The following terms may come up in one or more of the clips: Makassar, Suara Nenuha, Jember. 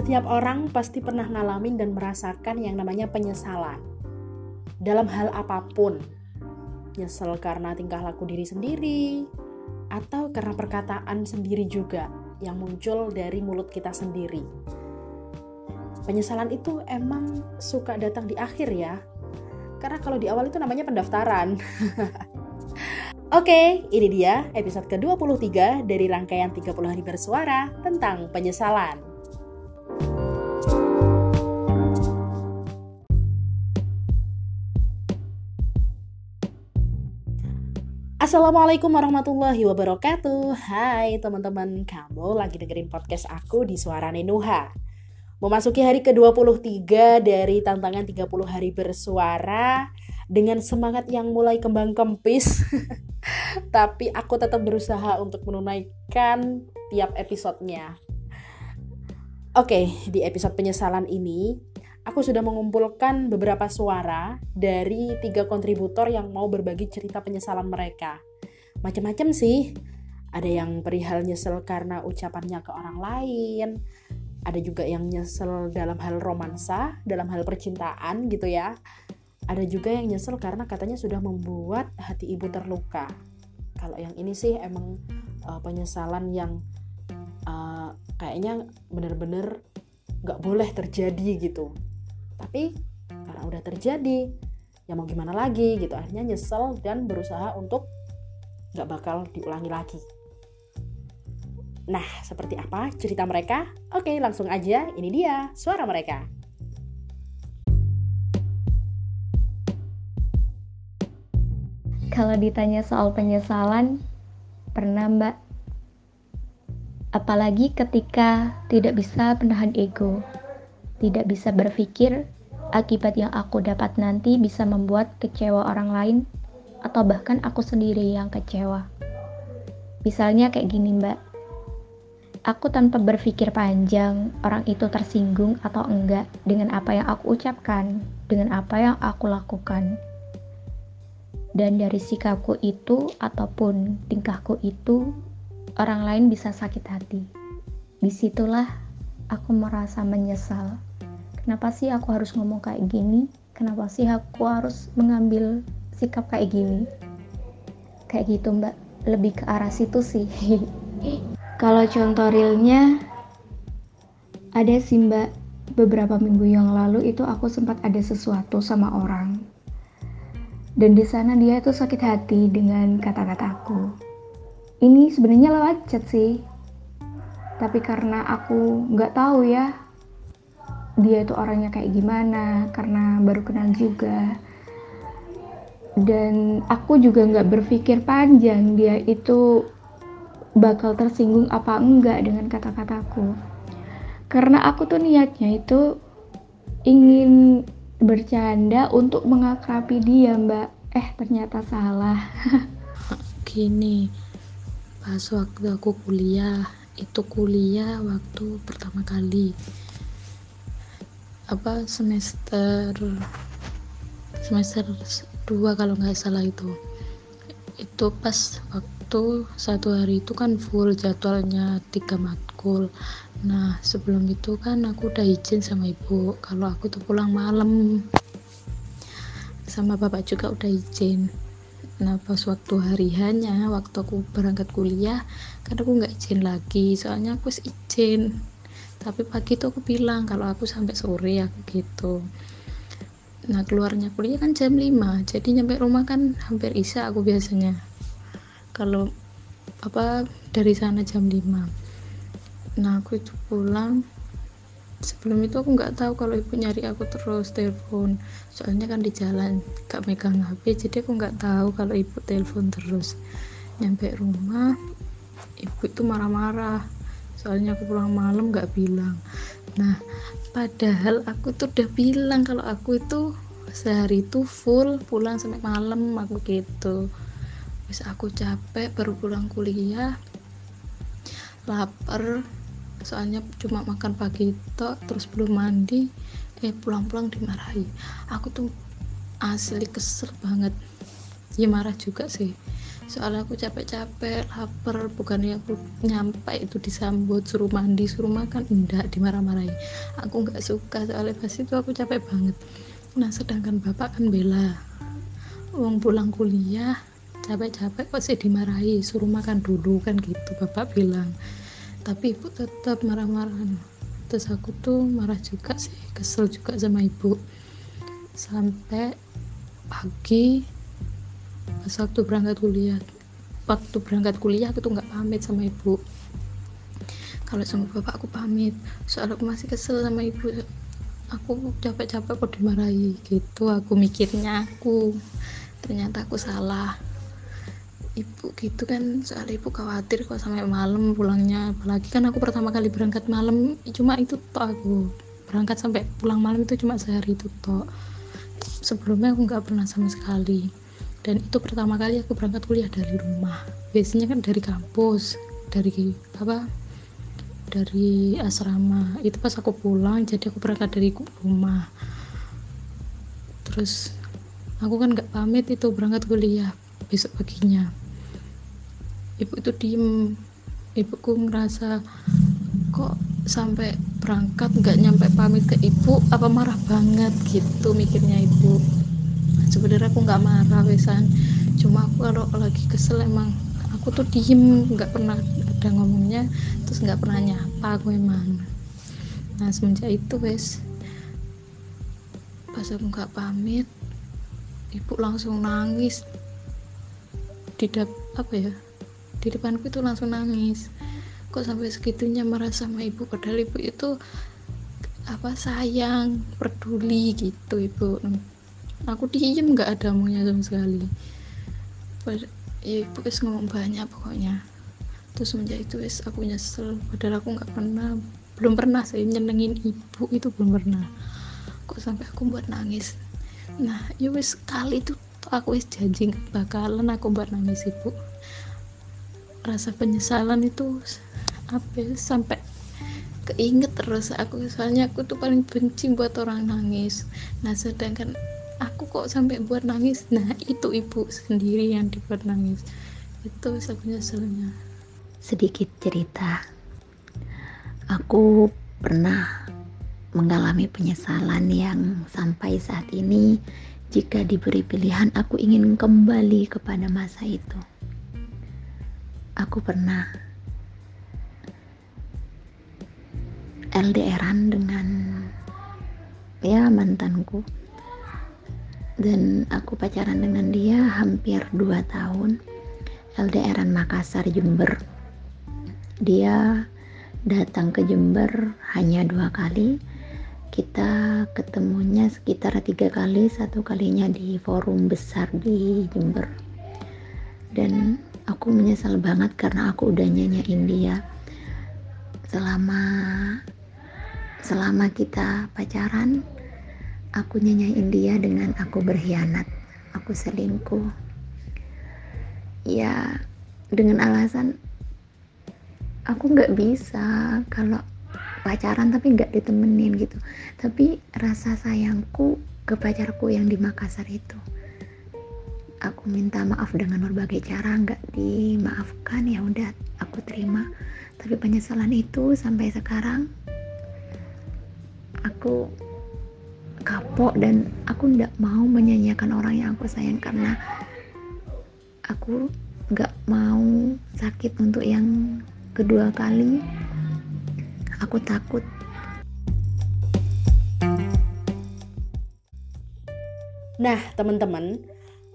Setiap orang pasti pernah ngalamin dan merasakan yang namanya penyesalan. Dalam hal apapun. Nyesel karena tingkah laku diri sendiri, atau karena perkataan sendiri juga yang muncul dari mulut kita sendiri. Penyesalan itu emang suka datang di akhir ya. Karena kalau di awal itu namanya pendaftaran. Oke, ini dia episode ke-23 dari rangkaian 30 hari bersuara tentang penyesalan. Assalamualaikum warahmatullahi wabarakatuh. Hai teman-teman, kamu lagi dengerin podcast aku di Suara Nenuha. Memasuki hari ke-23 dari tantangan 30 hari bersuara dengan semangat yang mulai kembang-kempis. Tapi aku tetap berusaha untuk menunaikan tiap episodenya. Oke, di episode penyesalan ini aku sudah mengumpulkan beberapa suara dari 3 kontributor yang mau berbagi cerita penyesalan mereka. Macam-macam sih. Ada yang perihal nyesel karena ucapannya ke orang lain. Ada juga yang nyesel dalam hal romansa, dalam hal percintaan gitu ya. Ada juga yang nyesel karena katanya sudah membuat hati ibu terluka. Kalau yang ini sih emang penyesalan yang kayaknya bener-bener gak boleh terjadi gitu. Tapi karena udah terjadi, ya mau gimana lagi gitu. Akhirnya nyesel dan berusaha untuk gak bakal diulangi lagi. Nah, seperti apa cerita mereka? Oke, langsung aja. Ini dia suara mereka. Kalau ditanya soal penyesalan, pernah Mbak. Apalagi ketika tidak bisa menahan ego. Tidak bisa berpikir akibat yang aku dapat nanti bisa membuat kecewa orang lain atau bahkan aku sendiri yang kecewa. Misalnya kayak gini Mbak, aku tanpa berpikir panjang orang itu tersinggung atau enggak dengan apa yang aku ucapkan, dengan apa yang aku lakukan. Dan dari sikapku itu ataupun tingkahku itu orang lain bisa sakit hati. Disitulah aku merasa menyesal. Kenapa sih aku harus ngomong kayak gini? Kenapa sih aku harus mengambil sikap kayak gini? Kayak gitu Mbak, lebih ke arah situ sih. Kalau contoh realnya, ada sih Mbak, beberapa minggu yang lalu itu aku sempat ada sesuatu sama orang. Dan di sana dia itu sakit hati dengan kata-kataku. Ini sebenarnya lewat chat sih. Tapi karena aku nggak tahu ya, dia itu orangnya kayak gimana, karena baru kenal juga. Dan aku juga nggak berpikir panjang dia itu bakal tersinggung apa enggak dengan kata-kataku. Karena aku tuh niatnya itu ingin bercanda untuk mengakrabi dia Mbak. Ternyata salah. Gini, pas waktu aku kuliah, itu kuliah waktu pertama kali semester 2 kalau nggak salah itu pas waktu satu hari itu kan full jadwalnya 3 matkul. Nah sebelum itu kan aku udah izin sama ibu kalau aku tuh pulang malam, sama bapak juga udah izin. Nah pas waktu hari hanya waktu aku berangkat kuliah kan aku nggak izin lagi, soalnya aku izin tapi pagi itu aku bilang kalau aku sampai sore aku gitu. Nah keluarnya kuliah kan jam 5, jadi nyampe rumah kan hampir isya aku biasanya kalau dari sana jam 5. Nah aku itu pulang, sebelum itu aku nggak tahu kalau ibu nyari aku terus telepon, soalnya kan di jalan gak megang HP, jadi aku nggak tahu kalau ibu telepon terus. Nyampe rumah ibu itu marah-marah soalnya aku pulang malam nggak bilang. Nah padahal aku tuh udah bilang kalau aku itu sehari itu full pulang sampai malam aku gitu. Terus aku capek baru pulang kuliah, lapar soalnya cuma makan pagi tok, terus belum mandi, pulang-pulang dimarahi. Aku tuh asli kesel banget ya, marah juga sih soalnya aku capek-capek, lapar, bukannya aku nyampe itu disambut, suruh mandi, suruh makan, enggak, dimarah-marahi. Aku gak suka, soalnya pas itu aku capek banget. Nah, sedangkan bapak kan bela, uang pulang kuliah capek-capek kok sih dimarahi, suruh makan dulu, kan gitu bapak bilang. Tapi ibu tetap marah-marah. Terus aku tuh marah juga sih, kesel juga sama ibu. Sampai pagi pas waktu berangkat kuliah, aku tuh nggak pamit sama ibu. Kalau sama bapak aku pamit, soalnya aku masih kesel sama ibu. Aku capek-capek kok dimarahi, gitu aku mikirnya. Aku ternyata aku salah ibu gitu kan, soalnya ibu khawatir kok sampai malam pulangnya, apalagi kan aku pertama kali berangkat malam, cuma itu toh aku berangkat sampai pulang malam itu cuma sehari itu toh, sebelumnya aku nggak pernah sama sekali. Dan itu pertama kali aku berangkat kuliah dari rumah, biasanya kan dari kampus, dari asrama. Itu pas aku pulang, jadi aku berangkat dari rumah. Terus aku kan nggak pamit itu berangkat kuliah. Besok paginya ibu itu diem, ibuku ngerasa kok sampai berangkat nggak nyampe pamit ke ibu, apa marah banget gitu mikirnya ibu. Sebenarnya aku nggak marah wesan, cuma aku kalau lagi kesel emang aku tuh diem, nggak pernah ada ngomongnya, terus nggak pernah nyapa aku emang. Nah semenjak itu wes, pas aku nggak pamit, ibu langsung nangis di depanku itu, langsung nangis. Kok sampai segitunya marah sama ibu, padahal ibu itu sayang, peduli gitu ibu. Aku diem, nggak ada omongnya sama sekali. Ya ibu es ngomong banyak pokoknya. Terus semenjak itu es aku nyesel, padahal aku belum pernah saya nyenengin ibu itu, belum pernah. Kok sampai aku buat nangis. Nah ya wes, sekali itu aku janji bakalan aku buat nangis ibu. Rasa penyesalan itu sampai keinget terus aku, soalnya aku tuh paling benci buat orang nangis. Nah sedangkan aku kok sampai buat nangis, nah itu ibu sendiri yang dibuat nangis. Itu aku nyeselnya. Sedikit cerita, aku pernah mengalami penyesalan yang sampai saat ini. Jika diberi pilihan, aku ingin kembali kepada masa itu. Aku pernah LDR-an dengan mantanku, dan aku pacaran dengan dia hampir 2 tahun. LDR-an Makassar Jember. Dia datang ke Jember hanya 2 kali. Kita ketemunya sekitar 3 kali, 1 kalinya di forum besar di Jember. Dan aku menyesal banget karena aku udah nyanyain dia. Selama kita pacaran, aku nyanyain dia dengan aku berkhianat, aku selingkuh. Ya, dengan alasan aku gak bisa kalau pacaran tapi nggak ditemenin gitu. Tapi rasa sayangku ke pacarku yang di Makassar itu, aku minta maaf dengan berbagai cara, nggak dimaafkan, ya udah aku terima. Tapi penyesalan itu sampai sekarang aku kapok, dan aku nggak mau menyanyiakan orang yang aku sayang karena aku nggak mau sakit untuk yang kedua kali. Aku takut. Nah teman-teman,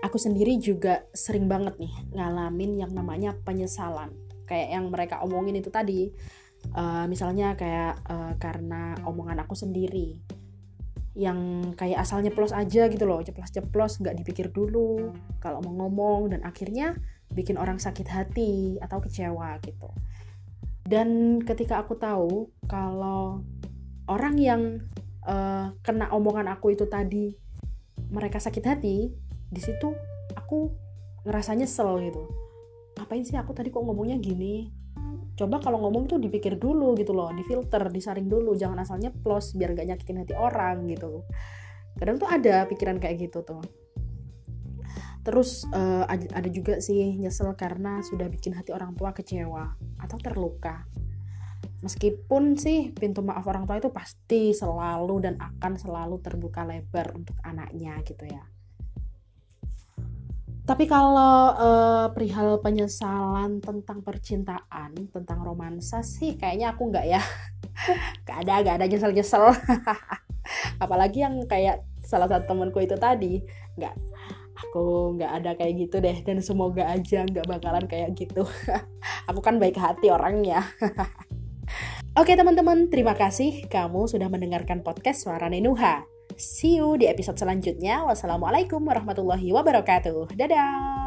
aku sendiri juga sering banget nih ngalamin yang namanya penyesalan. Kayak yang mereka omongin itu tadi, misalnya kayak karena omongan aku sendiri yang kayak asal nyeplos aja gitu loh, ceplos-ceplos, gak dipikir dulu kalau mau ngomong, dan akhirnya bikin orang sakit hati atau kecewa gitu. Dan ketika aku tahu kalau orang yang kena omongan aku itu tadi mereka sakit hati, di situ aku ngerasa nyesel gitu. Ngapain sih aku tadi kok ngomongnya gini? Coba kalau ngomong tuh dipikir dulu gitu loh, difilter, disaring dulu, jangan asal nyeplos biar gak nyakitin hati orang gitu. Kadang tuh ada pikiran kayak gitu tuh. Terus ada juga sih nyesel karena sudah bikin hati orang tua kecewa atau terluka. Meskipun sih pintu maaf orang tua itu pasti selalu dan akan selalu terbuka lebar untuk anaknya gitu ya. Tapi kalau perihal penyesalan tentang percintaan, tentang romansa sih kayaknya aku nggak ya. Gak ada nyesel-nyesel. Apalagi yang kayak salah satu temanku itu tadi, aku nggak ada kayak gitu deh, dan semoga aja nggak bakalan kayak gitu. Aku kan baik hati orangnya. Oke teman-teman, terima kasih kamu sudah mendengarkan podcast Suara Nenuha. See you di episode selanjutnya. Wassalamualaikum warahmatullahi wabarakatuh. Dadah.